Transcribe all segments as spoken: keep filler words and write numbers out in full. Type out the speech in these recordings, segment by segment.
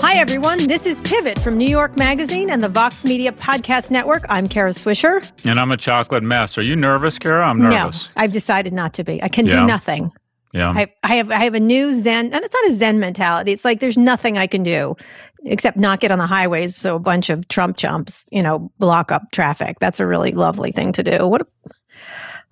Hi, everyone. This is Pivot from New York Magazine and the Vox Media Podcast Network. I'm Kara Swisher. And I'm a chocolate mess. Are you nervous, Kara? I'm nervous. No, I've decided not to be. I can yeah. do nothing. Yeah. I, I have I have a new Zen, and it's not a Zen mentality. It's like there's nothing I can do except not get on the highways so a bunch of Trump chumps, you know, block up traffic. That's a really lovely thing to do. What a,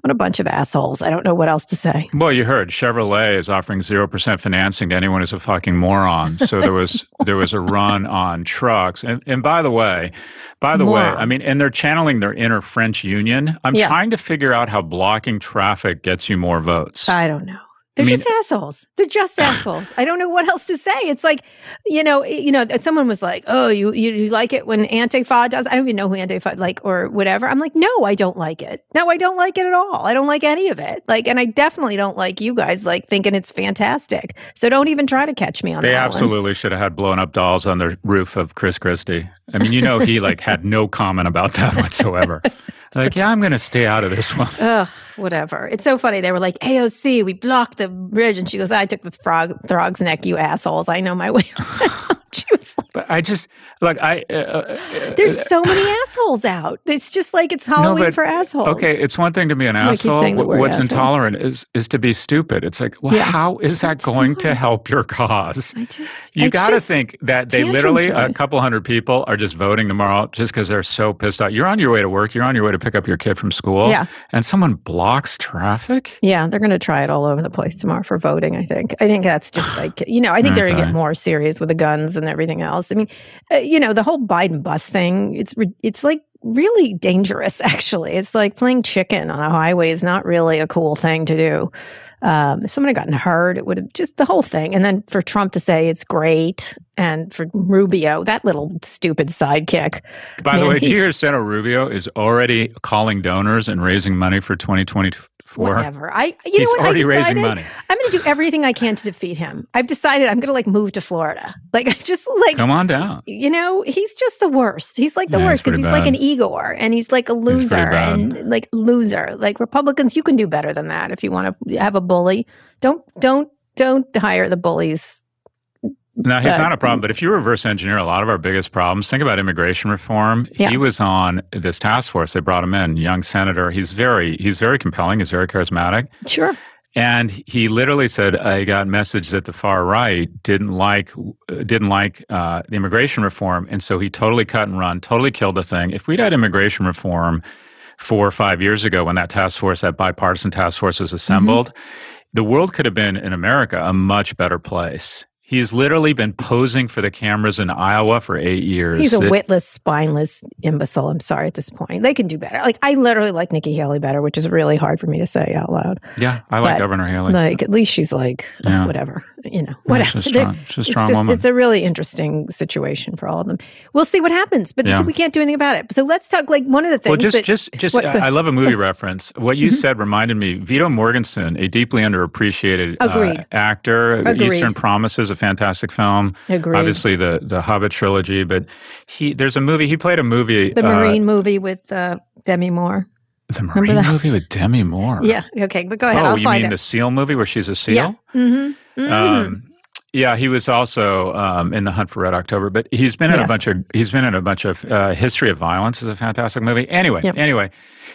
what a bunch of assholes. I don't know what else to say. Well, you heard Chevrolet is offering zero percent financing to anyone who's a fucking moron. So there was there was a run on trucks. And, and by the way, by the More. way, I mean, and they're channeling their inner French Union. I'm yeah. trying to figure out how blocking traffic gets you more votes. I don't know. They're I mean, just assholes. They're just assholes. I don't know what else to say. It's like, you know, you know, someone was like, "Oh, you you, you like it when Antifa does?" I don't even know who Antifa like or whatever. I'm like, "No, I don't like it. No, I don't like it at all. I don't like any of it." Like, and I definitely don't like you guys like thinking it's fantastic. So don't even try to catch me on they that. They absolutely one. should have had blown up dolls on the roof of Chris Christie. I mean, you know, he like had no comment about that whatsoever. Like, yeah, I'm going to stay out of this one. Ugh, whatever. It's so funny. They were like, A O C, we blocked the bridge. And she goes, I took the frog, throg's neck, you assholes. I know my way around. She was like, but I just, like, I. Uh, uh, There's so many assholes out. It's just like it's Halloween no, but, for assholes. Okay, it's one thing to be an I asshole. What's asshole. intolerant is is to be stupid. It's like, well, yeah. how is that going so to help your cause? I just, you got to think that they literally, a couple hundred people are just voting tomorrow just because they're so pissed off. You're on your way to work. You're on your way to pick up your kid from school, yeah. and someone blocks traffic? Yeah, they're going to try it all over the place tomorrow for voting, I think. I think that's just like, you know, I think okay. they're going to get more serious with the guns and everything else. I mean, uh, you know, the whole Biden bus thing, it's it's like really dangerous, actually. It's like playing chicken on a highway is not really a cool thing to do. Um, if someone had gotten hurt, it would have just the whole thing. And then for Trump to say it's great, and for Rubio, that little stupid sidekick. By man, the way, did you hear Senator Rubio is already calling donors and raising money for twenty twenty-four? Whatever. I, you he's know what? already I decided, raising money. I'm going to do everything I can to defeat him. I've decided I'm going to like move to Florida. Like I just like come on down. You know, he's just the worst. He's like the yeah, worst because he's, he's like an Igor and he's like a loser and like loser. Like Republicans, you can do better than that if you want to have a bully. Don't don't don't hire the bullies. No, he's uh, not a problem. But if you reverse engineer a lot of our biggest problems, think about immigration reform. Yeah. He was on this task force. They brought him in, young senator. He's very, he's very compelling. He's very charismatic. Sure. And he literally said, I got message that the far right didn't like didn't like uh, the immigration reform. And so he totally cut and run, totally killed the thing. If we'd had immigration reform four or five years ago when that task force, that bipartisan task force was assembled, mm-hmm. the world could have been, in America, a much better place. He's literally been posing for the cameras in Iowa for eight years. He's a it, witless, spineless imbecile. I'm sorry at this point. They can do better. Like, I literally like Nikki Haley better, which is really hard for me to say out loud. Yeah, I like but, Governor Haley. Like, at least she's like, yeah. whatever, you know, whatever. Yeah, she's strong. She's a strong it's just, woman. It's a really interesting situation for all of them. We'll see what happens, but yeah. so we can't do anything about it. So let's talk, like, one of the things well, just, that, just, just, what, I, I love a movie reference. What you mm-hmm. said reminded me, Viggo Mortensen, a deeply underappreciated uh, actor, Agreed. Eastern Promises, fantastic film. Agreed. Obviously the the Hobbit trilogy, but he there's a movie, he played a movie. The Marine uh, movie with uh, Demi Moore. The Marine movie with Demi Moore? Yeah, okay, but go ahead, oh, I'll find it. Oh, you mean the SEAL movie where she's a SEAL? Yeah, mm-hmm. Mm-hmm. Um, yeah he was also um, in The Hunt for Red October, but he's been in yes. a bunch of, he's been in a bunch of, uh, History of Violence is a fantastic movie. Anyway, yep. anyway.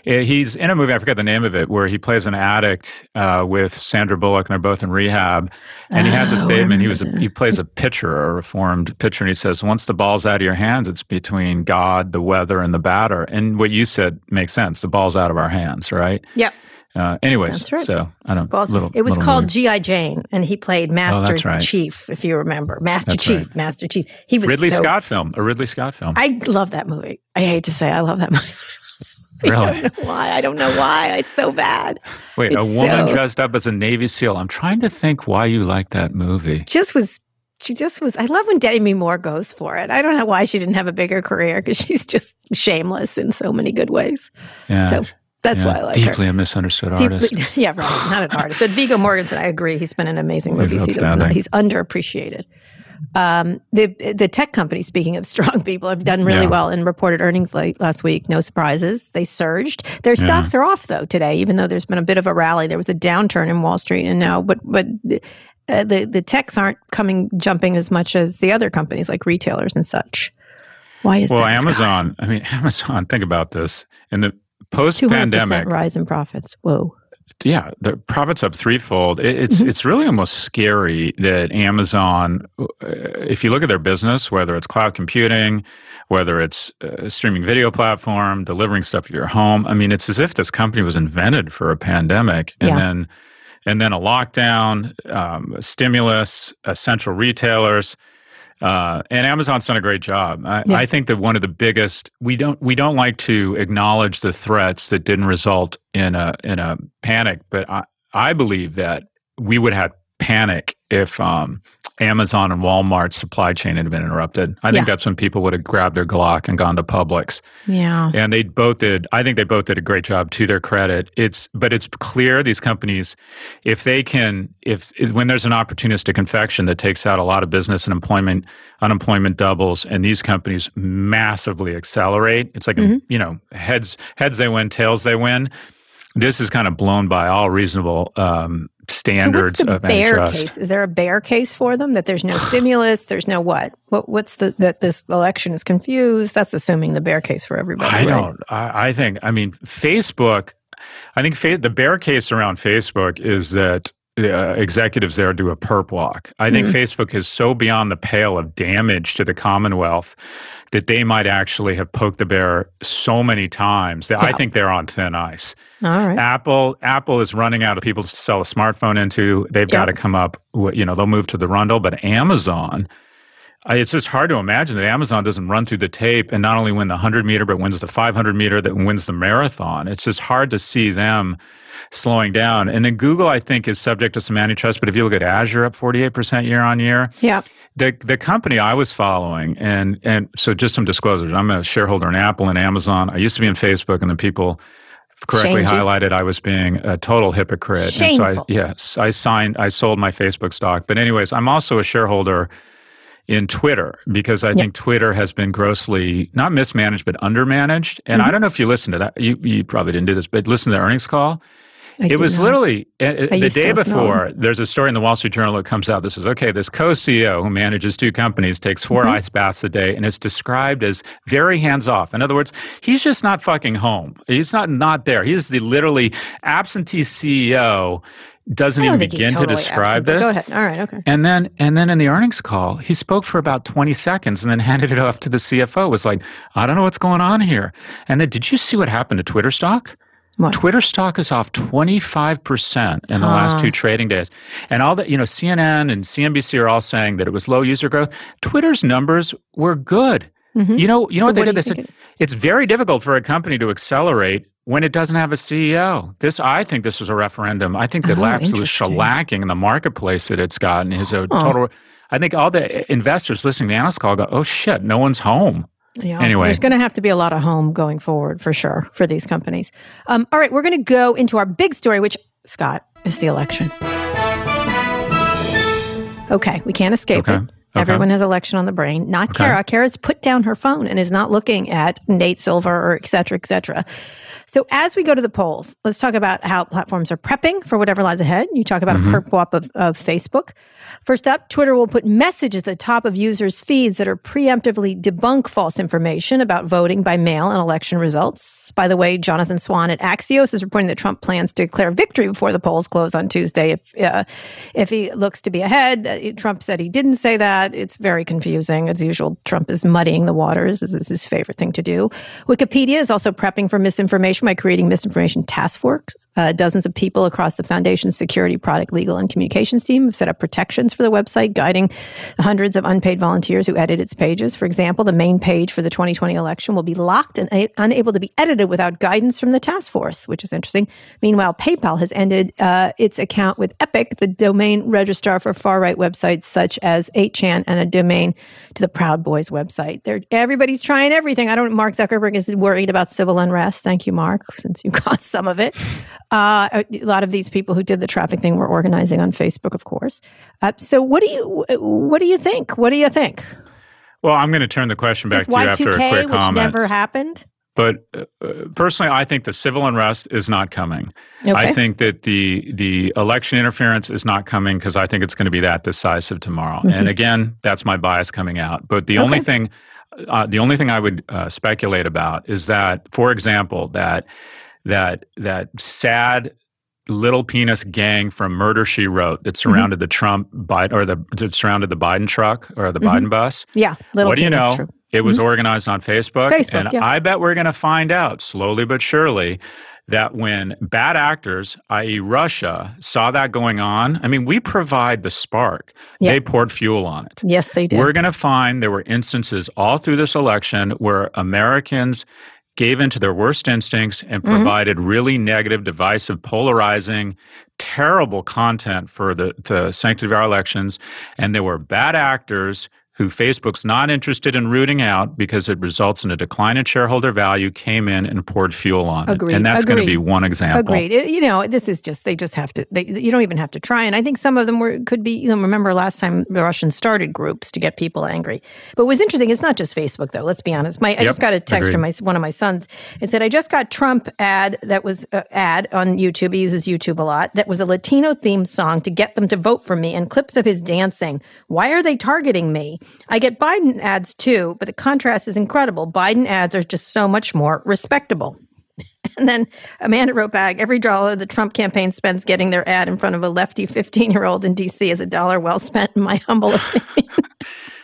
He's in a movie, I forget the name of it, where he plays an addict uh, with Sandra Bullock, and they're both in rehab. And he has a statement. He was a, he plays a pitcher, a reformed pitcher, and he says, once the ball's out of your hands, it's between God, the weather, and the batter. And what you said makes sense. The ball's out of our hands, right? Yep. Uh, anyways, that's right. so I don't know. It was called G I. Jane, and he played Master oh, right. Chief, if you remember. Master that's Chief, right. Master Chief. He was Ridley so, Scott film, a Ridley Scott film. I love that movie. I hate to say I love that movie. Really? I don't know why. I don't know why. It's so bad. Wait, it's a woman so... dressed up as a Navy SEAL. I'm trying to think why you like that movie. Just was, she just was, I love when Demi Moore goes for it. I don't know why she didn't have a bigger career because she's just shameless in so many good ways. Yeah. So that's yeah, why I like deeply her. Deeply a misunderstood artist. Deeply, yeah, right. Not an artist. But Viggo Mortensen, I agree. He's been in amazing movies. He's, he not, he's underappreciated. Um, the the tech companies, speaking of strong people, have done really yeah. well in reported earnings late last week. No surprises. They surged. Their yeah. stocks are off, though, today, even though there's been a bit of a rally. There was a downturn in Wall Street and now, but but uh, the the techs aren't coming jumping as much as the other companies like retailers and such. Why is well, that? Well, Amazon. Scott? I mean, Amazon. Think about this in the post-pandemic two hundred percent rise in profits. Whoa. Yeah, the profits up threefold. It, it's mm-hmm. it's really almost scary that Amazon, if you look at their business, whether it's cloud computing, whether it's a streaming video platform, delivering stuff to your home, I mean, it's as if this company was invented for a pandemic and yeah. then and then a lockdown, um, stimulus, essential retailers. Uh, and Amazon's done a great job. I, yeah. I think that one of the biggest we don't we don't like to acknowledge the threats that didn't result in a in a panic, but I, I believe that we would have panic if um, Amazon and Walmart's supply chain had been interrupted. I yeah. think that's when people would have grabbed their Glock and gone to Publix. Yeah, and they both did. I think they both did a great job to their credit. It's but it's clear these companies, if they can, if when there's an opportunistic infection that takes out a lot of business and employment, unemployment doubles, and these companies massively accelerate. It's like mm-hmm. a, you know heads heads they win, tails they win. This is kind of blown by all reasonable um, standards so what's the of bear antitrust. Case? Is there a bear case for them that there's no stimulus? There's no what? What? What's the that this election is confused? That's assuming the bear case for everybody. I right? don't. I, I think. I mean, Facebook. I think fa- the bear case around Facebook is that uh, executives there do a perp walk. I think mm-hmm. Facebook is so beyond the pale of damage to the Commonwealth that they might actually have poked the bear so many times that yeah. I think they're on thin ice. All right. Apple Apple is running out of people to sell a smartphone into. They've yeah. got to come up, you know, they'll move to the Rundle. But Amazon, it's just hard to imagine that Amazon doesn't run through the tape and not only win the one hundred meter, but wins the five hundred meter that wins the marathon. It's just hard to see them slowing down. And then Google, I think, is subject to some antitrust. But if you look at Azure, up forty-eight percent year on year. Yeah. The the company I was following, and and so just some disclosures. I'm a shareholder in Apple and Amazon. I used to be in Facebook, and the people correctly Shameful. highlighted I was being a total hypocrite. Shameful. And so I, yes, I signed, I sold my Facebook stock. But anyways, I'm also a shareholder in Twitter because I yep. think Twitter has been grossly not mismanaged but undermanaged. And mm-hmm. I don't know if you listened to that. You you probably didn't do this, but listen to the earnings call. I it was not. literally uh, the day before, there's a story in the Wall Street Journal that comes out. This is, okay, this co-C E O who manages two companies takes four mm-hmm. ice baths a day, and it's described as very hands-off. In other words, he's just not fucking home. He's not not there. He's the literally absentee C E O. Doesn't even begin totally to describe absent, this. Go ahead. All right, okay. And then and then in the earnings call, he spoke for about twenty seconds and then handed it off to the C F O. It was like, I don't know what's going on here. And then, did you see what happened to Twitter stock? What? Twitter stock is off twenty-five percent in the uh. last two trading days. And all the, you know, C N N and C N B C are all saying that it was low user growth. Twitter's numbers were good. Mm-hmm. You know, you know so what they what did? They said, it? it's very difficult for a company to accelerate when it doesn't have a C E O. This, I think this was a referendum. I think the oh, absolute shellacking in the marketplace that it's gotten is a oh. total, I think all the investors listening to the analyst call go, oh shit, no one's home. Yeah. Anyway. There's going to have to be a lot of home going forward for sure for these companies. Um, all right, we're going to go into our big story, which, Scott, is the election. Okay, we can't escape okay. it. Okay. Everyone has election on the brain. Not Kara. Okay. Kara's put down her phone and is not looking at Nate Silver or et cetera, et cetera. So as we go to the polls, let's talk about how platforms are prepping for whatever lies ahead. You talk about mm-hmm. a perp whop of, of Facebook. First up, Twitter will put messages at the top of users' feeds that are preemptively debunk false information about voting by mail and election results. By the way, Jonathan Swan at Axios is reporting that Trump plans to declare victory before the polls close on Tuesday. If, uh, if he looks to be ahead, Trump said he didn't say that. It's very confusing. As usual, Trump is muddying the waters. This is his favorite thing to do. Wikipedia is also prepping for misinformation by creating misinformation task forces. Uh, dozens of people across the foundation's security, product, legal, and communications team have set up protections for the website, guiding hundreds of unpaid volunteers who edit its pages. For example, the main page for the twenty twenty election will be locked and a- unable to be edited without guidance from the task force, which is interesting. Meanwhile, PayPal has ended uh, its account with Epic, the domain registrar for far-right websites such as eight chan and a domain to the Proud Boys website. They're, everybody's trying everything. I don't. Mark Zuckerberg is worried about civil unrest. Thank you, Mark, since you got some of it. Uh, a lot of these people who did the traffic thing were organizing on Facebook, of course. Uh, so, what do you what do you think? What do you think? Well, I'm going to turn the question back to you after a quick comment. Is this Y two K, which never happened? But uh, personally, I think the civil unrest is not coming. Okay. I think that the the election interference is not coming because I think it's going to be that decisive tomorrow. Mm-hmm. And again, that's my bias coming out. But the okay. only thing, uh, the only thing I would uh, speculate about is that, for example, that that that sad little penis gang from Murder, She Wrote that surrounded mm-hmm. the Trump Biden or the that surrounded the Biden truck or the mm-hmm. Biden bus. Yeah, little what do you know? True. It was mm-hmm. organized on Facebook, Facebook and yeah. I bet we're going to find out slowly but surely that when bad actors, that is. Russia, saw that going on, I mean, we provide the spark. Yep. They poured fuel on it. Yes, they did. We're going to find there were instances all through this election where Americans gave into their worst instincts and provided mm-hmm. really negative, divisive, polarizing, terrible content for the, the sanctity of our elections, and there were bad actors who Facebook's not interested in rooting out because it results in a decline in shareholder value, came in and poured fuel on Agreed. It. And that's Agreed. Going to be one example. Agreed. It, you know, this is just, they just have to, they, you don't even have to try. And I think some of them were could be, you know, remember last time the Russians started groups to get people angry. But what's interesting, it's not just Facebook, though, let's be honest. My yep. I just got a text Agreed. From my, one of my sons. It said, I just got Trump ad that was uh, ad on YouTube. He uses YouTube a lot. That was a Latino-themed song to get them to vote for me and clips of his dancing. Why are they targeting me? I get Biden ads too, but the contrast is incredible. Biden ads are just so much more respectable. And then Amanda wrote back, every dollar the Trump campaign spends getting their ad in front of a lefty fifteen-year-old in D C is a dollar well spent, in my humble opinion.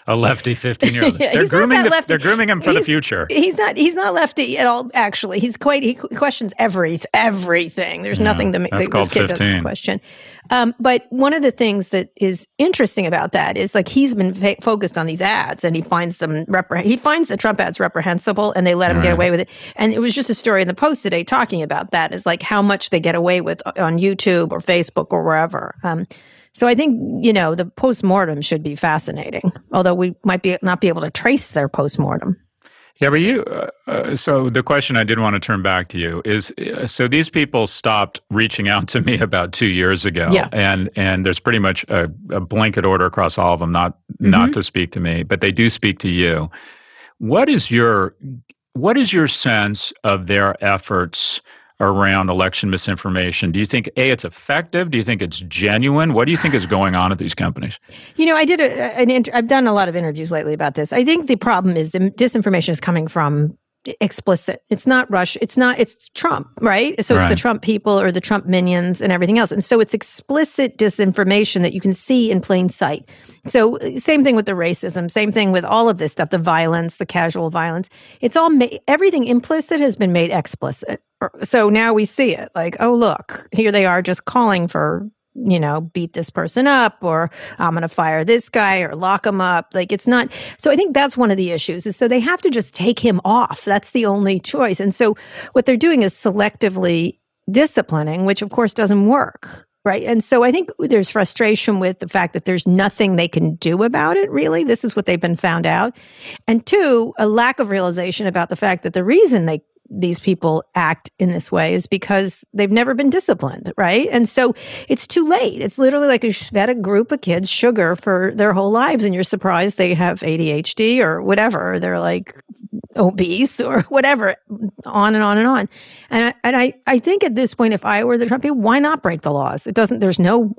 A lefty fifteen-year-old. Yeah, they're, grooming the, they're grooming him for he's, the future. He's not He's not lefty at all, actually. He's quite, he questions every, everything. There's yeah, nothing to make that this kid fifteen. Doesn't question. Um, but one of the things that is interesting about that is, like, he's been fa- focused on these ads, and he finds them repre- he finds the Trump ads reprehensible, and they let him right. get away with it. And it was just a story in the Post today talking about that, is like how much they get away with on YouTube or Facebook or wherever. Um, So I think, you know, the postmortem should be fascinating, although we might be not be able to trace their postmortem. Yeah, but you, uh, uh, so the question I did want to turn back to you is, uh, so these people stopped reaching out to me about two years ago, yeah. and and there's pretty much a, a blanket order across all of them not mm-hmm. not to speak to me, but they do speak to you. What is your what is your sense of their efforts around election misinformation? Do you think, A, it's effective? Do you think it's genuine? What do you think is going on at these companies? You know, I did a, an int- I've done a lot of interviews lately about this. I think the problem is the disinformation is coming from explicit. It's not Rush. It's not, it's Trump, right? So right. it's the Trump people or the Trump minions and everything else. And so it's explicit disinformation that you can see in plain sight. So same thing with the racism, same thing with all of this stuff, the violence, the casual violence. It's all, ma- everything implicit has been made explicit. So now we see it, like, oh, look, here they are just calling for, you know, beat this person up, or I'm going to fire this guy, or lock him up. Like, it's not. So I think that's one of the issues, is so they have to just take him off. That's the only choice. And so what they're doing is selectively disciplining, which of course doesn't work. Right. And so I think there's frustration with the fact that there's nothing they can do about it, really. This is what they've been found out. And two, a lack of realization about the fact that the reason they these people act in this way is because they've never been disciplined, right? And so it's too late. It's literally like you fed a group of kids sugar for their whole lives, and you're surprised they have A D H D or whatever. They're like obese or whatever, on and on and on. And I, and I, I think at this point, if I were the Trump people, why not break the laws? It doesn't, there's no,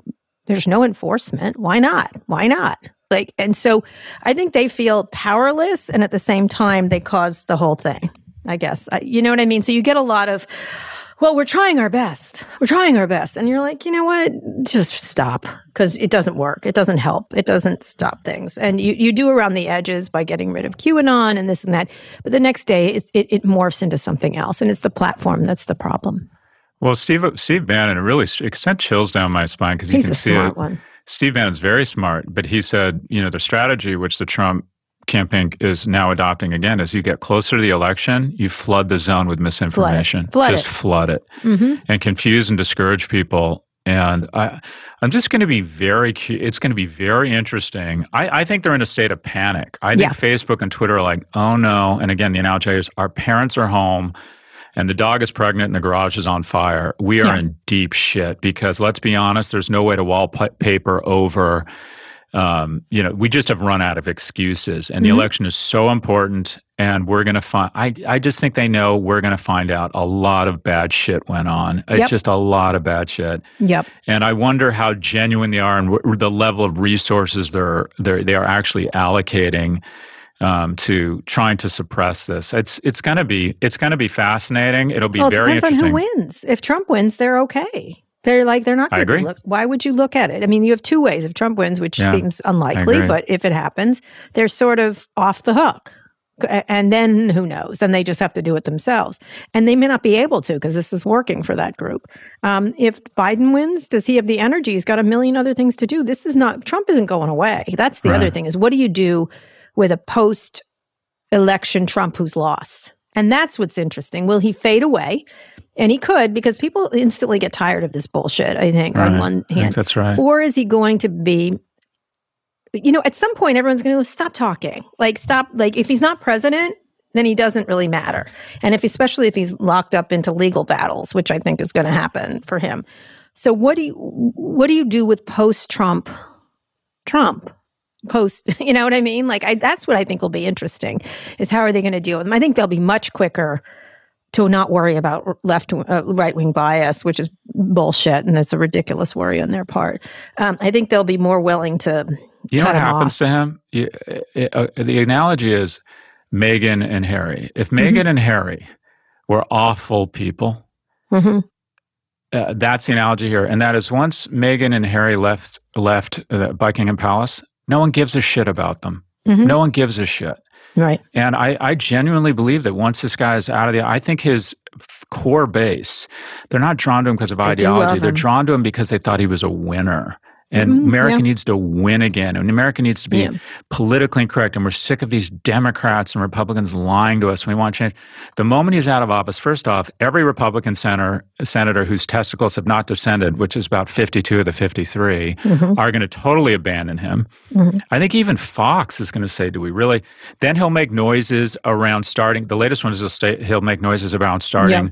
there's no enforcement. Why not? Why not? Like, and so I think they feel powerless, and at the same time, they cause the whole thing. I guess. I, you know what I mean? So you get a lot of, well, we're trying our best. We're trying our best. And you're like, you know what? Just stop, because it doesn't work. It doesn't help. It doesn't stop things. And you, you do around the edges by getting rid of QAnon and this and that. But the next day, it, it, it morphs into something else. And it's the platform that's the problem. Well, Steve Steve Bannon, it really sent chills down my spine, because you can see it. He's a smart one. Steve Bannon's very smart. But he said, you know, the strategy which the Trump campaign is now adopting again, as you get closer to the election, you flood the zone with misinformation. Flood it. Flood just it. flood it. Mm-hmm. And confuse and discourage people. And I, I'm just going to be very, it's going to be very interesting. I, I think they're in a state of panic. I think yeah. Facebook and Twitter are like, oh no. And again, the analogy is our parents are home and the dog is pregnant and the garage is on fire. We are yeah. in deep shit, because let's be honest, there's no way to wallpaper over Um, you know, we just have run out of excuses, and mm-hmm. the election is so important, And we're going to find, I, I just think they know we're going to find out a lot of bad shit went on. Yep. It's just a lot of bad shit. Yep. And I wonder how genuine they are and w- the level of resources they're, they're, they are actually allocating um, to trying to suppress this. It's it's going to be it's going to be fascinating. It'll be well, it very interesting. It depends on who wins. If Trump wins, they're okay. They're like, they're not going to look. Why would you look at it? I mean, you have two ways. If Trump wins, which yeah, seems unlikely, but if it happens, they're sort of off the hook. And then who knows? Then they just have to do it themselves. And they may not be able to because this is working for that group. Um, if Biden wins, does he have the energy? He's got a million other things to do. This is not, Trump isn't going away. That's the right. other thing is what do you do with a post-election Trump who's lost? And that's what's interesting. Will he fade away? And he could because people instantly get tired of this bullshit, I think, right. on one hand. I think that's right. Or is he going to be... You know, at some point, everyone's going to go, stop talking. Like, stop. Like, if he's not president, then he doesn't really matter. And if, especially if he's locked up into legal battles, which I think is going to happen for him. So what do you, what do you do with post-Trump, Trump, post, you know what I mean? Like, I, that's what I think will be interesting is how are they going to deal with him? I think they'll be much quicker to not worry about left uh, right-wing bias, which is bullshit, and that's a ridiculous worry on their part. Um, I think they'll be more willing to You know what happens off. to him? You, it, uh, the analogy is Meghan and Harry. If Meghan mm-hmm. and Harry were awful people, mm-hmm. uh, that's the analogy here. And that is once Meghan and Harry left left uh, Buckingham Palace, no one gives a shit about them. Mm-hmm. No one gives a shit. Right. And I, I genuinely believe that once this guy is out of the, I think his core base, they're not drawn to him because of they ideology. They're drawn to him because they thought he was a winner. And mm-hmm, America yeah. needs to win again. And America needs to be yeah. politically correct. And we're sick of these Democrats and Republicans lying to us. We want change. The moment he's out of office, first off, every Republican senator, senator whose testicles have not descended, which is about fifty-two of the fifty-three, mm-hmm. are going to totally abandon him. Mm-hmm. I think even Fox is going to say, do we really? Then he'll make noises around starting. The latest one is he'll, stay, he'll make noises around starting. Yeah.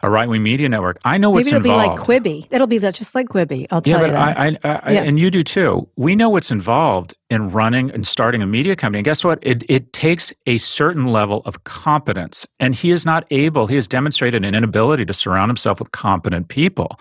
A right-wing media network. I know what's involved. Maybe it'll involved. be like Quibi. It'll be just like Quibi. I'll tell yeah, you that. I, I, I, yeah, and you do too. We know what's involved in running and starting a media company. And guess what? It it takes a certain level of competence. And he is not able, he has demonstrated an inability to surround himself with competent people.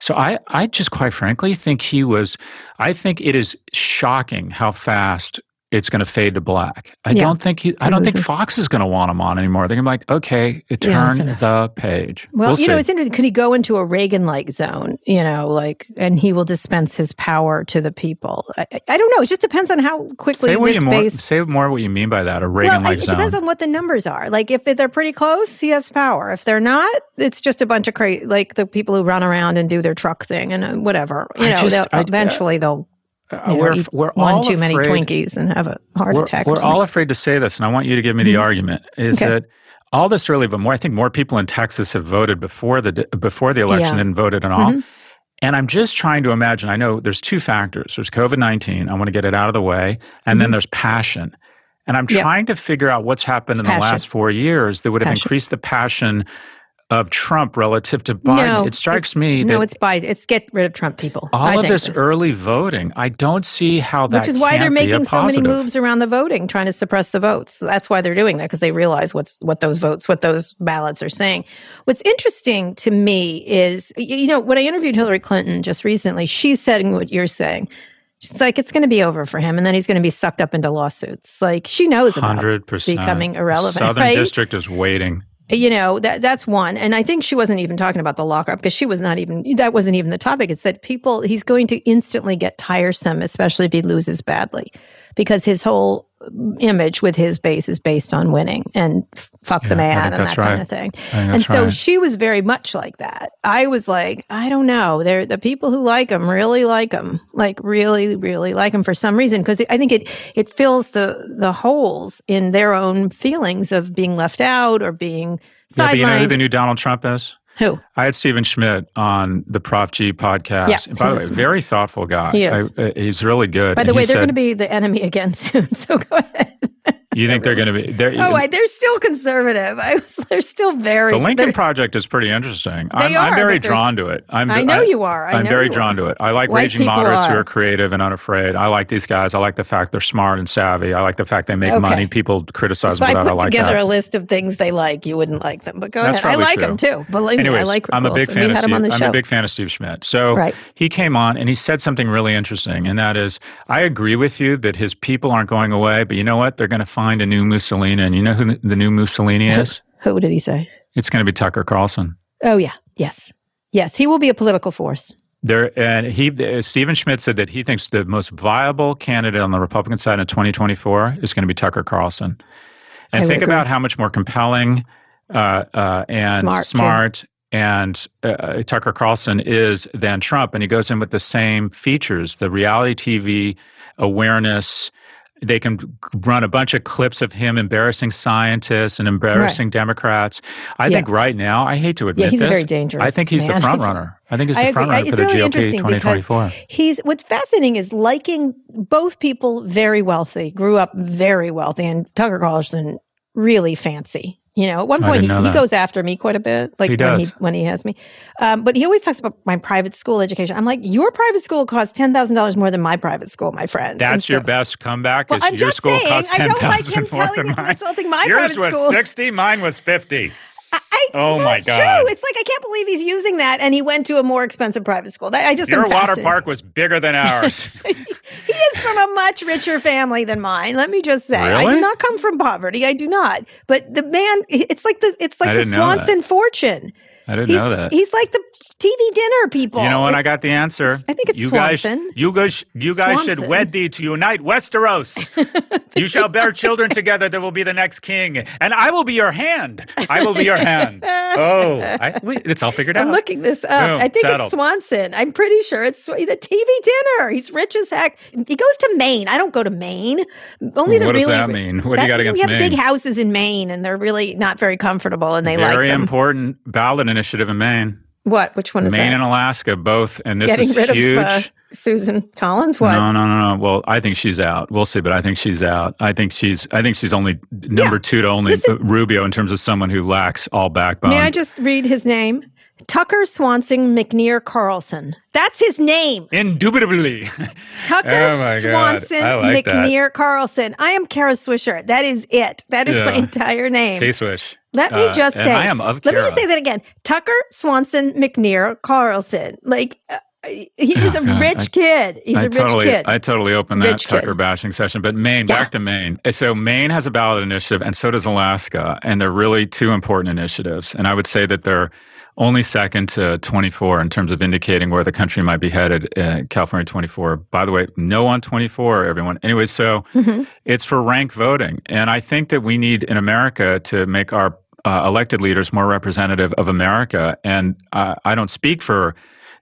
So I, I just quite frankly think he was, I think it is shocking how fast it's going to fade to black. I yeah. don't think he, I don't think Fox is going to want him on anymore. They're going to be like, okay, turn yeah, the page. Well, we'll you see. know, it's interesting. Could he go into a Reagan-like zone, you know, like, and he will dispense his power to the people? I, I don't know. It just depends on how quickly say this you more, base... Say more what you mean by that, a Reagan-like well, it, it zone. It depends on what the numbers are. Like, if they're pretty close, he has power. If they're not, it's just a bunch of crazy, like the people who run around and do their truck thing and whatever. You I know, just, they'll, I, eventually I, they'll... You know, we're eat we're one all too afraid, many Twinkies and have a heart we're, attack. We're all afraid to say this, and I want you to give me the mm-hmm. argument. Is okay. that all this early, but more? I think more people in Texas have voted before the before the election yeah. than voted at all. Mm-hmm. And I'm just trying to imagine. I know there's two factors. There's COVID nineteen. I want to get it out of the way, and mm-hmm. then there's passion. And I'm trying yep. to figure out what's happened it's in passion. the last four years that it's would have passion. increased the passion of Trump relative to Biden. No, it strikes me that... No, it's Biden. It's get rid of Trump people. All I of think. this early voting, I don't see how that Which is why they're making so many moves around the voting, trying to suppress the votes. That's why they're doing that, because they realize what's what those votes, what those ballots are saying. What's interesting to me is, you know, when I interviewed Hillary Clinton just recently, she's saying what you're saying. She's like, it's going to be over for him, and then he's going to be sucked up into lawsuits. Like, she knows about one hundred percent becoming irrelevant, Southern right? District is waiting. You know, that that's one. And I think she wasn't even talking about the lockup because she was not even, that wasn't even the topic. It's that people, he's going to instantly get tiresome, especially if he loses badly, because his whole image with his base is based on winning and fuck yeah, the man and that right. kind of thing. And so right. she was very much like that. I was like, I don't know. They're, the people who like him really like him, like really, really like him for some reason, because I think it it fills the, the holes in their own feelings of being left out or being sidelined. Yeah, but you know who the new Donald Trump is? Who? I had Steven Schmidt on the Prop G podcast. Yeah, and by the way, very thoughtful guy. He is. I, uh, he's really good. By the and way, they're said, going to be the enemy again soon, so go ahead. You think they're going to be? They're, oh, I, they're still conservative. I was, they're still very. The Lincoln Project is pretty interesting. I'm, are, I'm very drawn to it. I'm, I know I, you are. I I'm know very drawn are. to it. I like White raging moderates are. who are creative and unafraid. I like these guys. I like the fact they're smart and savvy. I like the fact they make okay. money. People criticize them without I, I like that. If I put together a list of things they like, you wouldn't like them. But go That's ahead. I like true. them too. Believe Anyways, me, I like I'm a big fan of Steve, I'm show. a big fan of Steve Schmidt. So right. he came on and he said something really interesting, and that is, I agree with you that his people aren't going away, but you know what? They're going to find Find a new Mussolini, and you know who the new Mussolini is? Who, who did he say? It's going to be Tucker Carlson. Oh yeah, yes, yes. He will be a political force. There, and he, uh, Steven Schmidt said that he thinks the most viable candidate on the Republican side in twenty twenty-four is going to be Tucker Carlson. And I think about how much more compelling uh, uh, and smart, smart and uh, Tucker Carlson is than Trump. And he goes in with the same features: the reality T V awareness. They can run a bunch of clips of him embarrassing scientists and embarrassing right. Democrats. I yeah. think right now, I hate to admit yeah, he's this, very dangerous, I think he's man. the front runner. I think he's the front runner for the really G O P twenty twenty-four. He's, what's fascinating is liking both people very wealthy, grew up very wealthy, and Tucker Carlson really fancy. You know, at one point, he, he goes after me quite a bit, like he when, he, when he has me. Um, but he always talks about my private school education. I'm like, your private school costs ten thousand dollars more than my private school, my friend. That's so, your best comeback well, is I'm your just school saying, costs ten thousand dollars like more than mine. My Yours was school. sixty, mine was fifty. I, I, oh my God! True. It's like I can't believe he's using that, and he went to a more expensive private school. I just your water park was bigger than ours. he, he is from a much richer family than mine. Let me just say, really? I do not come from poverty. I do not. But the man, it's like the it's like the Swanson fortune. I didn't he's, know that. He's like the T V dinner people. You know what? I got the answer. I think it's you Swanson. Guys, you guys, you guys Swanson. should wed thee to unite Westeros. You shall bear children together. There will be the next king. And I will be your hand. I will be your hand. Oh, I, we, it's all figured out. I'm looking this up. Boom, I think saddled. It's Swanson. I'm pretty sure it's the T V dinner. He's rich as heck. He goes to Maine. I don't go to Maine. Only the what really, does that mean? What that, do you got against we Maine? We have big houses in Maine, and they're really not very comfortable, and they very like them. Very important ballot initiative in Maine. What? Which one is Maine that? Maine and Alaska, both. And this Getting is rid huge. Of, uh, Susan Collins? What? No, no, no, no. Well, I think she's out. We'll see, but I think she's out. I think she's I think she's only number yeah. two to only Listen, Rubio in terms of someone who lacks all backbone. May I just read his name? Tucker Swanson McNeer Carlson. That's his name. Indubitably. Tucker oh Swanson like McNeer that. Carlson. I am Kara Swisher. That is it. That is yeah. my entire name. K-Swish. Let me just uh, say. I am of Let Kara. me just say that again. Tucker Swanson McNeer Carlson. Like, uh, he is oh, a God. rich I, kid. He's I a rich totally, kid. I totally opened that rich Tucker kid. bashing session. But Maine, yeah. back to Maine. So Maine has a ballot initiative, and so does Alaska. And they're really two important initiatives. And I would say that they're only second to twenty-four in terms of indicating where the country might be headed. Uh, California twenty-four. By the way, no on twenty-four, everyone. Anyway, so mm-hmm. it's for rank voting. And I think that we need in America to make our uh, elected leaders more representative of America. And uh, I don't speak for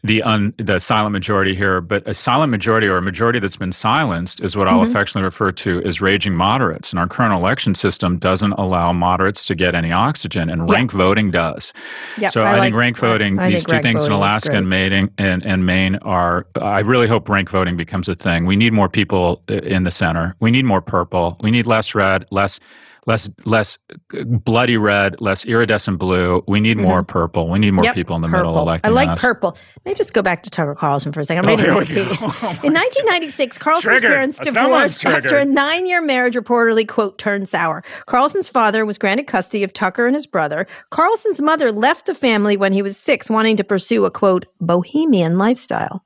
the un, the silent majority here, but a silent majority or a majority that's been silenced is what I'll mm-hmm. affectionately refer to as raging moderates. And our current election system doesn't allow moderates to get any oxygen, and yeah. rank voting does. Yep, so I, I like, think rank voting, I these think two things in Alaska and Maine, and, and Maine are, I really hope rank voting becomes a thing. We need more people in the center. We need more purple. We need less red, less Less less bloody red, less iridescent blue. We need more mm-hmm. purple. We need more yep, people in the purple. middle electing I like us. purple. Let me just go back to Tucker Carlson for a second. I'm oh, we go. Oh in nineteen ninety-six, Carlson's triggered. parents divorced after a nine-year marriage reportedly, quote, turned sour. Carlson's father was granted custody of Tucker and his brother. Carlson's mother left the family when he was six, wanting to pursue a, quote, bohemian lifestyle.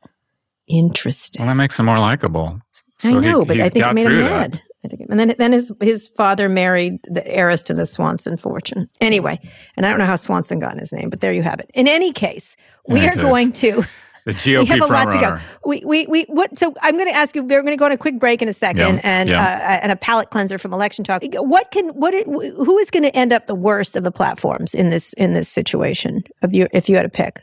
Interesting. Well, that makes him more likable. So I know, he, but he I think it made him mad. That. I think, and then, then his his father married the heiress to the Swanson fortune. Anyway, and I don't know how Swanson got his name, but there you have it. In any case, we any are case. going to. The G O P we have a lot runner. to go. We we we. What? So I'm going to ask you. We're going to go on a quick break in a second, yeah, and yeah. Uh, and a palate cleanser from election talk. What can what? It, who is going to end up the worst of the platforms in this in this situation? Of you, if you had a pick,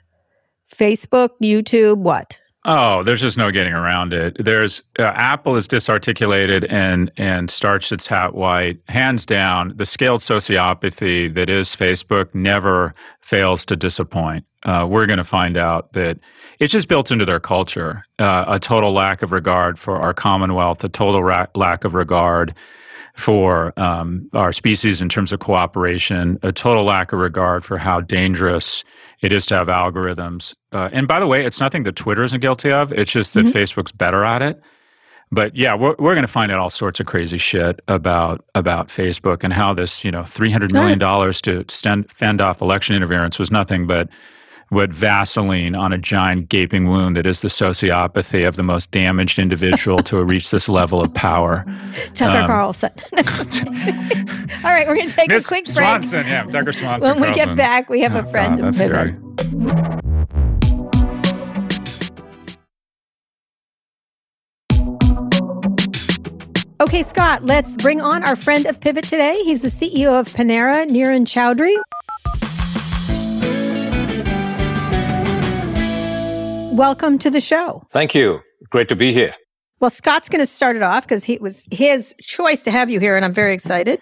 Facebook, YouTube, what? Oh, there's just no getting around it. There's uh, Apple is disarticulated and and starched its hat white, hands down. The scaled sociopathy that is Facebook never fails to disappoint. Uh, we're going to find out that it's just built into their culture, uh, a total lack of regard for our Commonwealth, a total ra- lack of regard for um, our species in terms of cooperation, a total lack of regard for how dangerous it is to have algorithms. Uh, and by the way, it's nothing that Twitter isn't guilty of. It's just that mm-hmm. Facebook's better at it. But yeah, we're we're going to find out all sorts of crazy shit about about Facebook and how this, you know, three hundred million dollars to stand, fend off election interference was nothing but what Vaseline on a giant gaping wound that is the sociopathy of the most damaged individual to reach this level of power. Tucker um, Carlson. All right, we're going to take Miz a quick break. Swanson, yeah, Tucker Swanson. When we Carlson. Get back, we have oh, a friend. Wow, that's scary. Okay, Scott, let's bring on our friend of Pivot today. He's the C E O of Panera, Niran Chowdhury. Welcome to the show. Thank you. Great to be here. Well, Scott's going to start it off because it was his choice to have you here, and I'm very excited.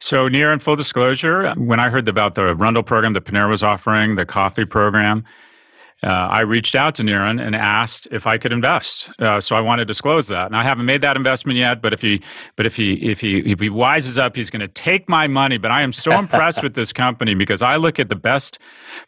So, Niran, full disclosure, when I heard about the Rundle program that Panera was offering, the coffee program, uh, I reached out to Niran and asked if I could invest. Uh, so I want to disclose that, and I haven't made that investment yet. But if he, but if he, if he, if he wises up, he's going to take my money. But I am so impressed with this company because I look at the best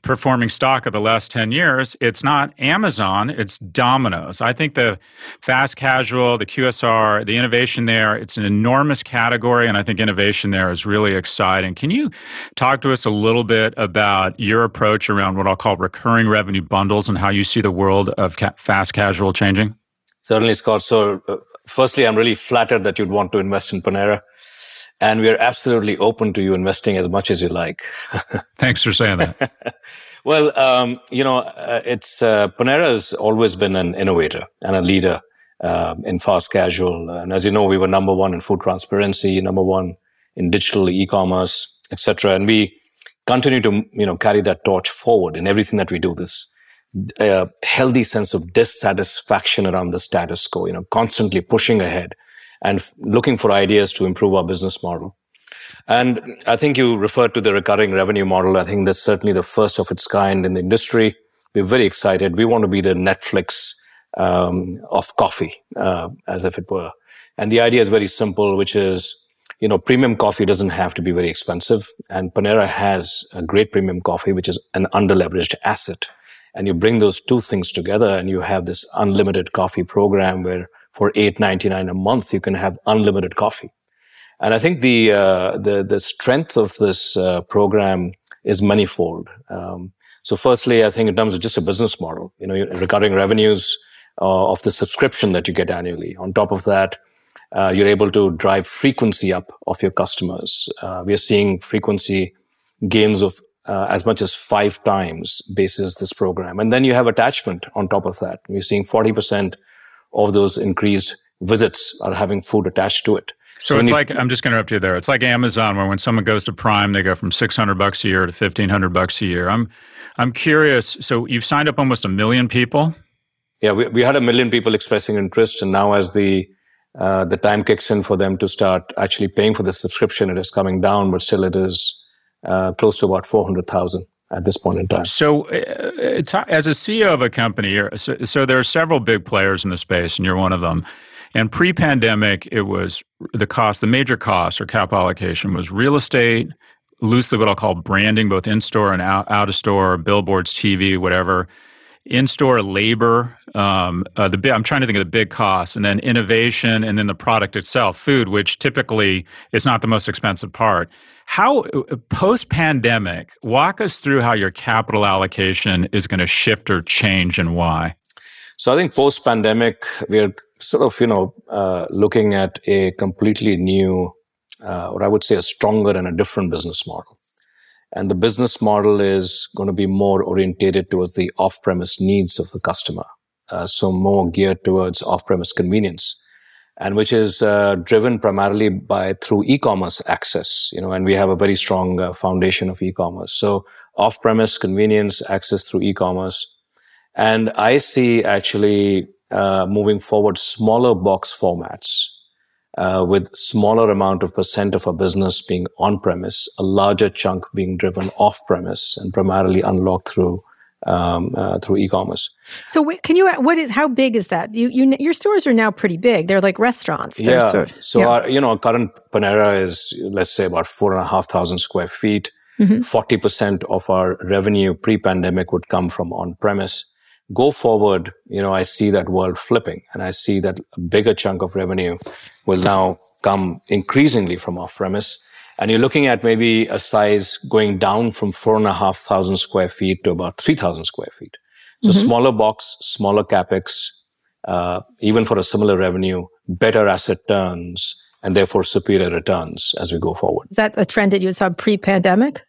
performing stock of the last ten years. It's not Amazon, it's Domino's. I think the fast casual, the Q S R, the innovation there, it's an enormous category. And I think innovation there is really exciting. Can you talk to us a little bit about your approach around what I'll call recurring revenue bundles and how you see the world of ca- fast casual changing? Certainly, Scott. So uh, firstly, I'm really flattered that you'd want to invest in Panera. And we are absolutely open to you investing as much as you like. Thanks for saying that. Well, um, you know, uh, it's uh, Panera has always been an innovator and a leader uh, in fast casual. And as you know, we were number one in food transparency, number one in digital e-commerce, et cetera. And we continue to, you know, carry that torch forward in everything that we do. This uh, healthy sense of dissatisfaction around the status quo, you know, constantly pushing ahead and f- looking for ideas to improve our business model. And I think you referred to the recurring revenue model. I think that's certainly the first of its kind in the industry. We're very excited. We want to be the Netflix um, of coffee, uh, as if it were. And the idea is very simple, which is, you know, premium coffee doesn't have to be very expensive. And Panera has a great premium coffee, which is an underleveraged asset. And you bring those two things together and you have this unlimited coffee program where for eight dollars and ninety-nine cents a month, you can have unlimited coffee. And I think the uh, the, the strength of this uh, program is manifold. Um, so firstly, I think in terms of just a business model, you know, recurring revenues uh, of the subscription that you get annually. On top of that, uh, you're able to drive frequency up of your customers. Uh, we are seeing frequency gains of uh, as much as five times basis this program. And then you have attachment on top of that. We're seeing forty percent of those increased visits are having food attached to it. So, so it's you, like, I'm just going to interrupt you there. It's like Amazon, where when someone goes to Prime, they go from six hundred bucks a year to fifteen hundred bucks a year. I'm I'm curious. So you've signed up almost a million people? Yeah, we we had a million people expressing interest. And now as the uh, the time kicks in for them to start actually paying for the subscription, it is coming down, but still it is uh, close to about four hundred thousand. At this point in time. So uh, t- as a C E O of a company, you're, so, so there are several big players in the space, and you're one of them. And pre-pandemic, it was the cost, the major cost or capital allocation was real estate, loosely what I'll call branding, both in-store and out, out-of-store, billboards, T V, whatever. In-store labor, um, uh, the I'm trying to think of the big costs, and then innovation, and then the product itself, food, which typically is not the most expensive part. How, post-pandemic, walk us through how your capital allocation is going to shift or change and why? So I think post-pandemic, we're sort of, you know, uh, looking at a completely new, uh, or I would say a stronger and a different business model. And the business model is going to be more orientated towards the off-premise needs of the customer. Uh, so more geared towards off-premise convenience, and which is uh, driven primarily by through e-commerce access, you know, and we have a very strong uh, foundation of e-commerce. So off-premise convenience access through e-commerce. And I see actually uh, moving forward smaller box formats uh, with smaller amount of percent of our business being on-premise, a larger chunk being driven off-premise and primarily unlocked through um, uh, through e-commerce. So can you, what is, how big is that? You, you, your stores are now pretty big. They're like restaurants. They're yeah. Sort of, so, yeah. Our, you know, our current Panera is, let's say, about four and a half thousand square feet. Mm-hmm. forty percent of our revenue pre-pandemic would come from on-premise. Go forward, you know, I see that world flipping, and I see that a bigger chunk of revenue will now come increasingly from off-premise. And you're looking at maybe a size going down from four and a half thousand square feet to about three thousand square feet. So mm-hmm. smaller box, smaller capex, uh, even for a similar revenue, better asset turns, and therefore superior returns as we go forward. Is that a trend that you saw pre-pandemic?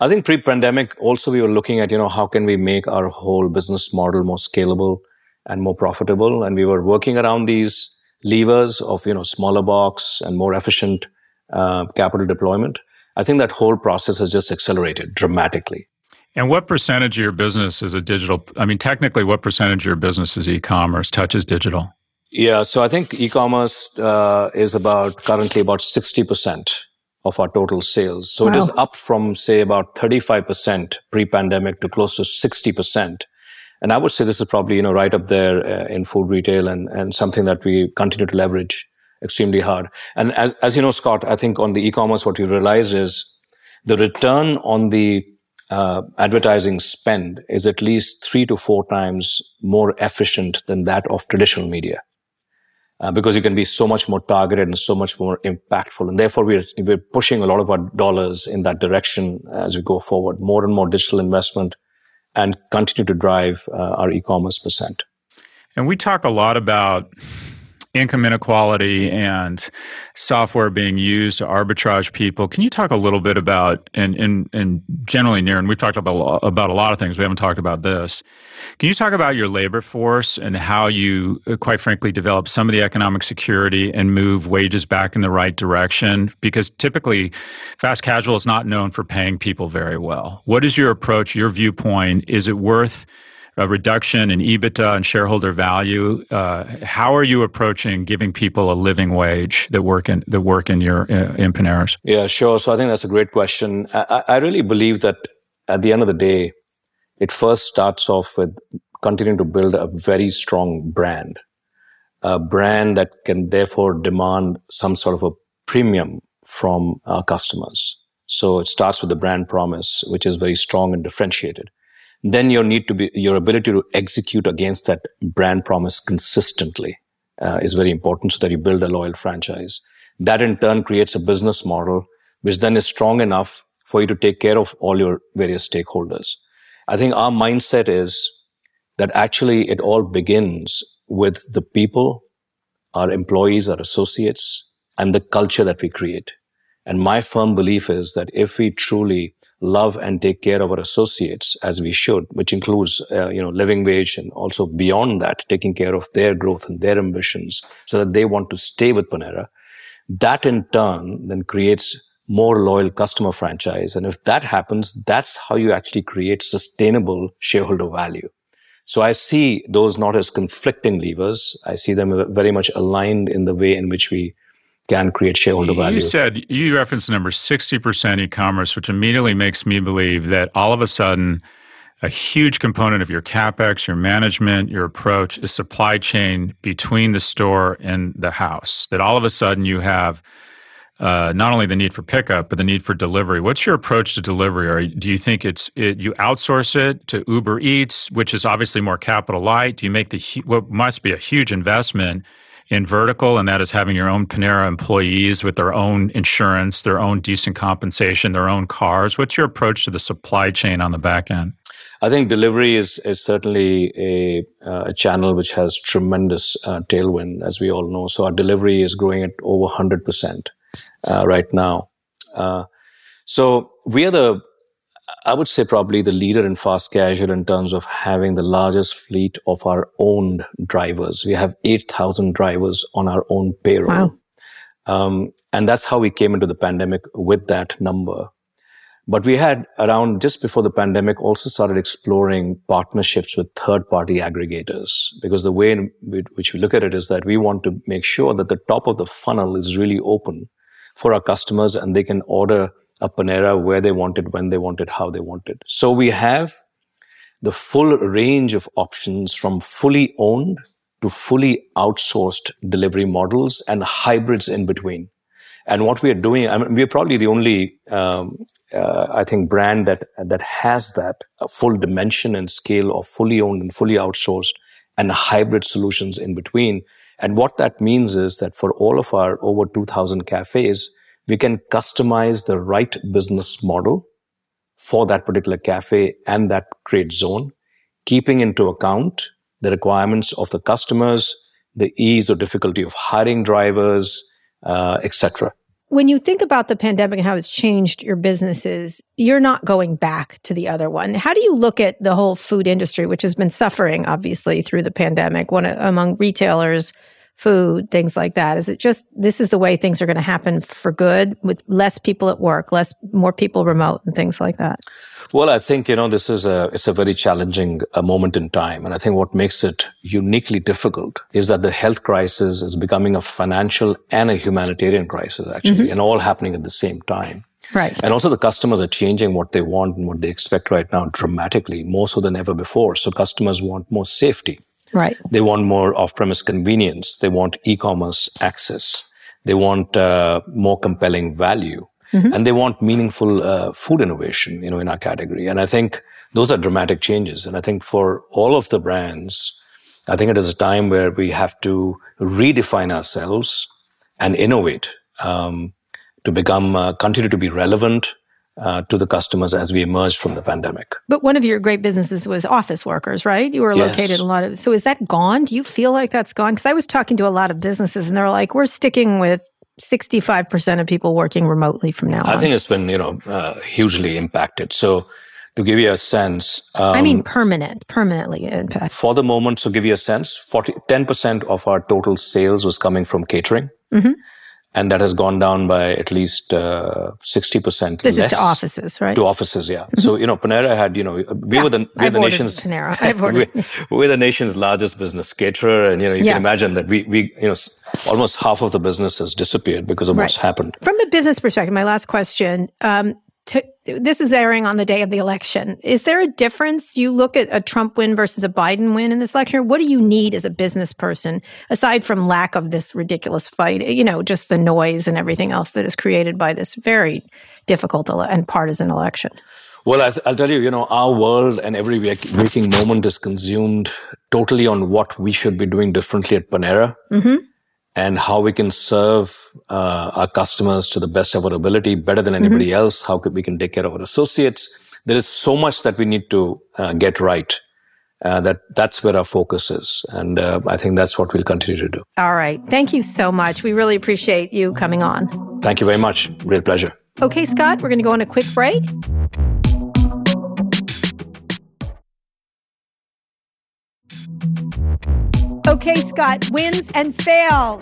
I think pre-pandemic also we were looking at, you know, how can we make our whole business model more scalable and more profitable? And we were working around these levers of, you know, smaller box and more efficient uh, capital deployment. I think that whole process has just accelerated dramatically. And what percentage of your business is a digital, I mean, technically, what percentage of your business is e-commerce, touches digital? Yeah, so I think e-commerce uh, is about currently about sixty percent of our total sales. So wow. It is up from, say, about thirty-five percent pre-pandemic to close to sixty percent. And I would say this is probably, you know, right up there uh, in food retail and, and something that we continue to leverage extremely hard. And as, as you know, Scott, I think on the e-commerce, what we realized is the return on the uh, advertising spend is at least three to four times more efficient than that of traditional media. Uh, because you can be so much more targeted and so much more impactful. And therefore, we're, we're pushing a lot of our dollars in that direction as we go forward, more and more digital investment, and continue to drive uh, our e-commerce percent. And we talk a lot about income inequality and software being used to arbitrage people. Can you talk a little bit about, and, and, and generally, Niran, we've talked about, about a lot of things. We haven't talked about this. Can you talk about your labor force and how you, quite frankly, develop some of the economic security and move wages back in the right direction? Because typically, fast casual is not known for paying people very well. What is your approach, your viewpoint? Is it worth a reduction in EBITDA and shareholder value? Uh, how are you approaching giving people a living wage that work in that work in your uh, in Panera's? Yeah, sure. So I think that's a great question. I, I really believe that at the end of the day, it first starts off with continuing to build a very strong brand, a brand that can therefore demand some sort of a premium from our customers. So it starts with the brand promise, which is very strong and differentiated. Then your need to be, your ability to execute against that brand promise consistently uh, is very important so that you build a loyal franchise. That in turn creates a business model, which then is strong enough for you to take care of all your various stakeholders. I think our mindset is that actually it all begins with the people, our employees, our associates, and the culture that we create. And my firm belief is that if we truly love and take care of our associates as we should, which includes, uh, you know, living wage and also beyond that, taking care of their growth and their ambitions so that they want to stay with Panera. That in turn then creates more loyal customer franchise. And if that happens, that's how you actually create sustainable shareholder value. So I see those not as conflicting levers. I see them very much aligned in the way in which we can create shareholder value. You said, you referenced the number sixty percent e-commerce, which immediately makes me believe that all of a sudden, a huge component of your CapEx, your management, your approach is supply chain between the store and the house. That all of a sudden you have uh, not only the need for pickup, but the need for delivery. What's your approach to delivery? Or do you think it's it, you outsource it to Uber Eats, which is obviously more capital light? Do you make the what must be a huge investment in vertical, and that is having your own Panera employees with their own insurance, their own decent compensation, their own cars? What's your approach to the supply chain on the back end? I think delivery is is certainly a, uh, a channel which has tremendous uh, tailwind, as we all know. So our delivery is growing at over one hundred percent uh, right now. Uh, so we are the, I would say probably the leader in fast casual in terms of having the largest fleet of our own drivers. We have eight thousand drivers on our own payroll. Wow. Um, and that's how we came into the pandemic with that number. But we had, around just before the pandemic, also started exploring partnerships with third-party aggregators, because the way in which we look at it is that we want to make sure that the top of the funnel is really open for our customers and they can order a Panera where they want it, when they want it, how they want it. So we have the full range of options, from fully owned to fully outsourced delivery models and hybrids in between. And what we are doing, I mean, we are probably the only, um, uh, I think, brand that that has that full dimension and scale of fully owned and fully outsourced and hybrid solutions in between. And what that means is that for all of our over two thousand cafes, we can customize the right business model for that particular cafe and that trade zone, keeping into account the requirements of the customers, the ease or difficulty of hiring drivers, Uh, et cetera. When you think about the pandemic and how it's changed your businesses, you're not going back to the other one. How do you look at the whole food industry, which has been suffering, obviously, through the pandemic, one, among retailers, food, things like that? Is it just, this is the way things are going to happen for good, with less people at work, less, more people remote and things like that? Well, I think, you know, this is a, it's a very challenging uh, moment in time. And I think what makes it uniquely difficult is that the health crisis is becoming a financial and a humanitarian crisis, actually, mm-hmm. and all happening at the same time. Right. And also the customers are changing what they want and what they expect right now dramatically, more so than ever before. So customers want more safety. Right. They want more off-premise convenience. They want e-commerce access. They want uh, more compelling value. Mm-hmm. And they want meaningful uh, food innovation, you know, in our category. And I think those are dramatic changes. And I think for all of the brands, I think it is a time where we have to redefine ourselves and innovate um, to become, uh, continue to be relevant Uh, to the customers as we emerged from the pandemic. But one of your great businesses was office workers, right? You were yes. located in a lot of... So is that gone? Do you feel like that's gone? Because I was talking to a lot of businesses and they're like, we're sticking with sixty-five percent of people working remotely from now I on. I think it's been, you know, uh, hugely impacted. So to give you a sense... Um, I mean permanent, permanently impacted. For the moment, so give you a sense, forty, ten percent of our total sales was coming from catering. Mm-hmm. And that has gone down by at least uh, sixty percent. This less is to offices, right? To offices, yeah. Mm-hmm. So, you know, Panera had, you know, we yeah, were the, we I've the nation's Panera. I've ordered. we're, we're the nation's largest business caterer. And, you know, you yeah. can imagine that we, we, you know, almost half of the business has disappeared because of right. what's happened. From a business perspective, my last question, um, to, this is airing on the day of the election. Is there a difference? You look at a Trump win versus a Biden win in this election. What do you need as a business person, aside from lack of this ridiculous fight, you know, just the noise and everything else that is created by this very difficult ele- and partisan election? Well, I, I'll tell you, you know, our world and every waking moment is consumed totally on what we should be doing differently at Panera. Mm-hmm. And how we can serve uh, our customers to the best of our ability, better than anybody mm-hmm. else, how could we can take care of our associates. There is so much that we need to uh, get right. Uh, that that's where our focus is. And uh, I think that's what we'll continue to do. All right. Thank you so much. We really appreciate you coming on. Thank you very much. Real pleasure. Okay, Scott, we're going to go on a quick break. Okay, Scott, wins and fails.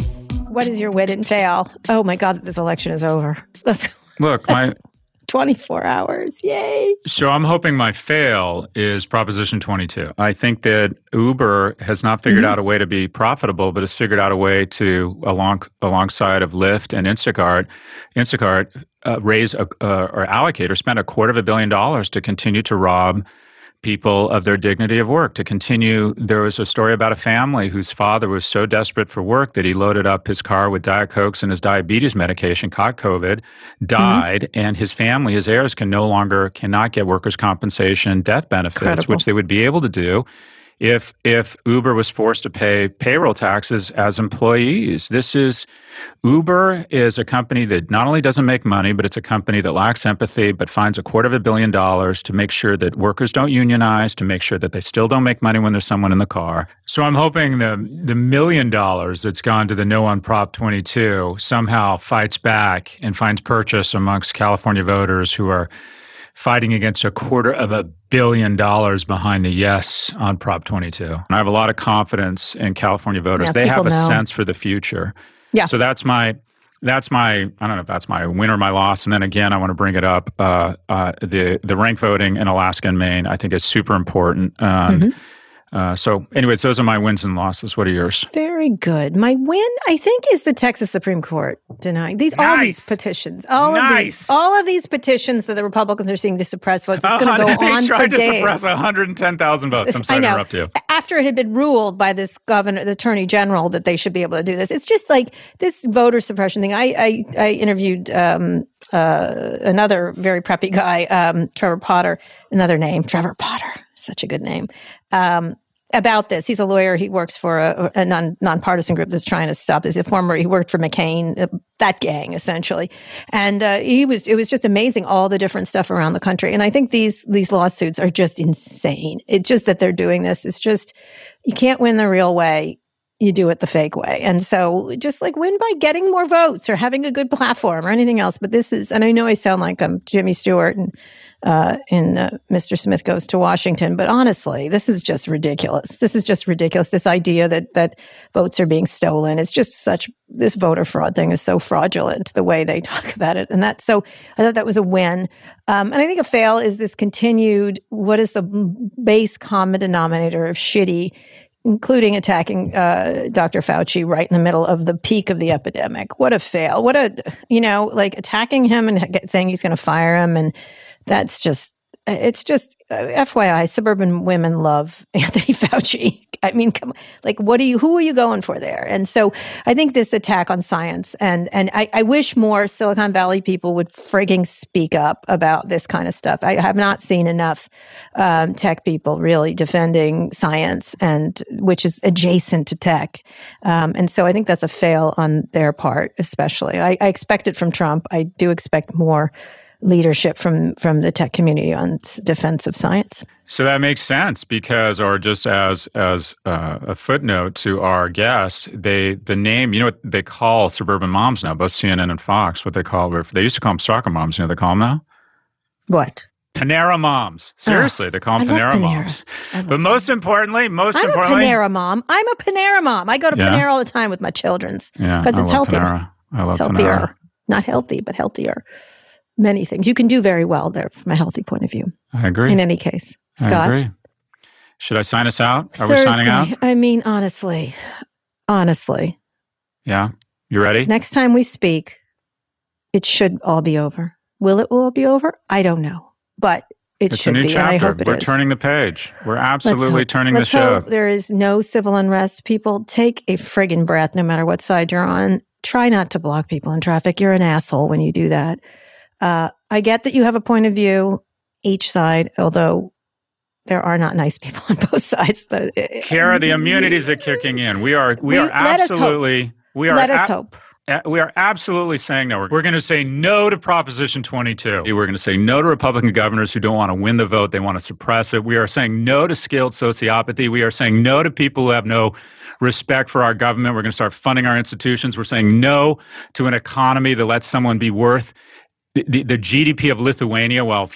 What is your win and fail? Oh my God, this election is over. That's, Look, that's my twenty-four hours. Yay. So I'm hoping my fail is Proposition twenty-two. I think that Uber has not figured mm-hmm. out a way to be profitable, but has figured out a way to, along alongside of Lyft and Instacart, Instacart uh, raise a, uh, or allocate or spend a quarter of a billion dollars to continue to rob people of their dignity of work. To continue, there was a story about a family whose father was so desperate for work that he loaded up his car with Diet Cokes and his diabetes medication, caught COVID, died, mm-hmm. and his family, his heirs, can no longer, cannot get workers' compensation, death benefits, Incredible. Which they would be able to do if if Uber was forced to pay payroll taxes as employees. This is, Uber is a company that not only doesn't make money, but it's a company that lacks empathy, but finds a quarter of a billion dollars to make sure that workers don't unionize, to make sure that they still don't make money when there's someone in the car. So I'm hoping the the million dollars that's gone to the no on Prop twenty-two somehow fights back and finds purchase amongst California voters who are fighting against a quarter of a billion dollars behind the yes on Prop twenty-two. And I have a lot of confidence in California voters. Yeah, they have a know. sense for the future. Yeah. So that's my that's my, I don't know if that's my win or my loss. And then again, I want to bring it up. Uh, uh, the, the rank voting in Alaska and Maine, I think is super important. Um, mm-hmm. Uh, so anyways, those are my wins and losses. What are yours? Very good. My win, I think, is the Texas Supreme Court denying these nice. all these petitions. All nice. of these all of these petitions that the Republicans are seeking to suppress votes. It's going to go on for days. They tried to suppress one hundred ten thousand votes. I'm sorry to interrupt you. After it had been ruled by this governor, the attorney general, that they should be able to do this. It's just like this voter suppression thing. I I, I interviewed um, uh, another very preppy guy, um, Trevor Potter, another name, Trevor Potter, such a good name. Um, about this. He's a lawyer. He works for a, a non, nonpartisan group that's trying to stop this. He's a former, he worked for McCain, that gang, essentially. And uh, he was, it was just amazing, all the different stuff around the country. And I think these these lawsuits are just insane. It's just that they're doing this. It's just, you can't win the real way. You do it the fake way. And so just like win by getting more votes or having a good platform or anything else. But this is, and I know I sound like I'm Jimmy Stewart and uh, and uh, Mister Smith Goes to Washington, but honestly, this is just ridiculous. This is just ridiculous. This idea that that votes are being stolen is just such, this voter fraud thing is so fraudulent, the way they talk about it. And that, so I thought that was a win. Um, and I think a fail is this continued, what is the base common denominator of shitty, including attacking uh, Doctor Fauci right in the middle of the peak of the epidemic. What a fail. What a, you know, like attacking him and saying he's going to fire him. And that's just, it's just, uh, F Y I, suburban women love Anthony Fauci. I mean, come on, like, what are you, who are you going for there? And so I think this attack on science, and and I, I wish more Silicon Valley people would frigging speak up about this kind of stuff. I have not seen enough um, tech people really defending science, and which is adjacent to tech. Um, and so I think that's a fail on their part, especially. I, I expect it from Trump. I do expect more leadership from from the tech community on defense of science. So that makes sense because, or just as as uh, a footnote to our guest, they the name, you know what they call suburban moms now, both C N N and Fox, what they call, they used to call them soccer moms, you know what they call them now? What? Panera moms. Seriously, oh, they call them Panera, Panera moms. But most importantly, most I'm importantly- I'm a Panera mom. I'm a Panera mom. I go to yeah. Panera all the time with my children's because yeah, it's healthier. Panera. I love it's healthier. Panera. Not healthy, but healthier. Many things. You can do very well there from a healthy point of view. I agree. In any case. Scott? I agree. Should I sign us out? Are Thursday, we signing out? I mean, honestly. Honestly. Yeah? You ready? Next time we speak, it should all be over. Will it all be over? I don't know. But it it's should be. It's a new chapter. I hope it We're is. turning the page. We're absolutely hope, turning the show. There is no civil unrest. People, take a friggin' breath no matter what side you're on. Try not to block people in traffic. You're an asshole when you do that. Uh, I get that you have a point of view, each side, although there are not nice people on both sides. Kara, the immunities are kicking in. We are, we, we are absolutely, we are, let us ab- hope. We are absolutely saying no. We're going to say no to Proposition twenty-two. We're going to say no to Republican governors who don't want to win the vote. They want to suppress it. We are saying no to skilled sociopathy. We are saying no to people who have no respect for our government. We're going to start funding our institutions. We're saying no to an economy that lets someone be worth The, the G D P of Lithuania, while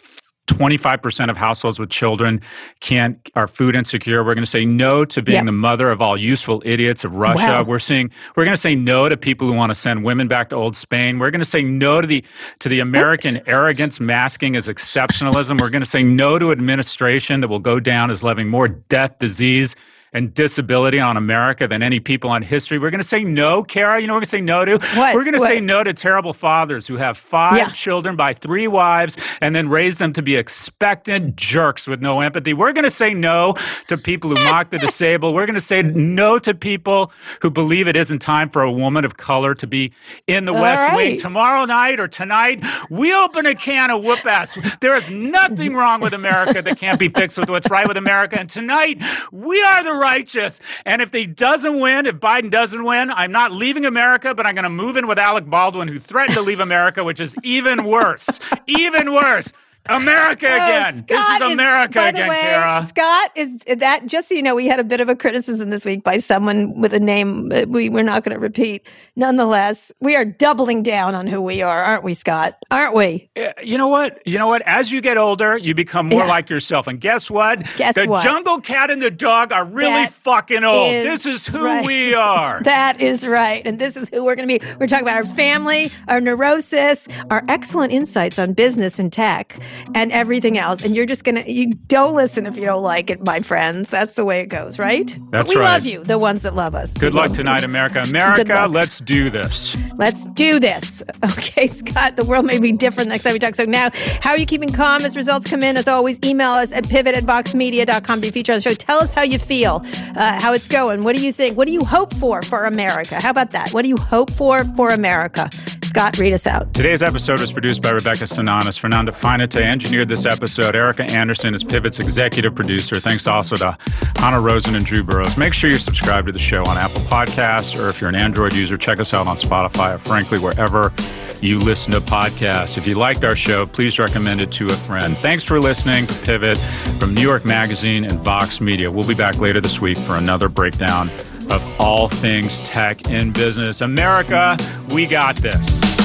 twenty-five percent of households with children can't are food insecure. We're going to say no to being yep. the mother of all useful idiots of Russia. Wow. We're seeing we're going to say no to people who want to send women back to old Spain. We're going to say no to the to the American arrogance masking as exceptionalism. We're going to say no to administration that will go down as levying more death, disease, and disability on America than any people on history. We're going to say no, Kara. You know what we're going to say no to? What? We're going to what? say no to terrible fathers who have five yeah. children by three wives and then raise them to be expectant jerks with no empathy. We're going to say no to people who mock the disabled. We're going to say no to people who believe it isn't time for a woman of color to be in the All West right. Wing. Tomorrow night or tonight, we open a can of whoop-ass. There is nothing wrong with America that can't be fixed with what's right with America. And tonight, we are the righteous. And if he doesn't win, if Biden doesn't win, I'm not leaving America, but I'm going to move in with Alec Baldwin, who threatened to leave America, which is even worse. Even worse. America again. Oh, this is America is, again, way, Kara. Scott is that. Just so you know, we had a bit of a criticism this week by someone with a name we, we're not going to repeat. Nonetheless, we are doubling down on who we are, aren't we, Scott? Aren't we? You know what? You know what? As you get older, you become more yeah. like yourself. And guess what? Guess the what? jungle cat and the dog are really that fucking old. Is this is who right. we are. That is right. And this is who we're going to be. We're talking about our family, our neurosis, our excellent insights on business and tech, and everything else. And you're just going to, you don't listen if you don't like it, my friends. That's the way it goes, right? That's we right. We love you, the ones that love us. Good luck tonight, America. America, let's do this. Let's do this. Okay, Scott, the world may be different next time we talk. So now, how are you keeping calm as results come in? As always, email us at pivot at vox media dot com to feature on the show. Tell us how you feel, uh, how it's going. What do you think? What do you hope for for America? How about that? What do you hope for for America? Scott, read us out. Today's episode was produced by Rebecca Sinanis. Fernanda Finite engineered this episode. Erica Anderson is Pivot's executive producer. Thanks also to Hannah Rosen and Drew Burrows. Make sure you're subscribed to the show on Apple Podcasts, or if you're an Android user, check us out on Spotify, or frankly, wherever you listen to podcasts. If you liked our show, please recommend it to a friend. Thanks for listening to Pivot from New York Magazine and Vox Media. We'll be back later this week for another breakdown of all things tech in business. America, we got this.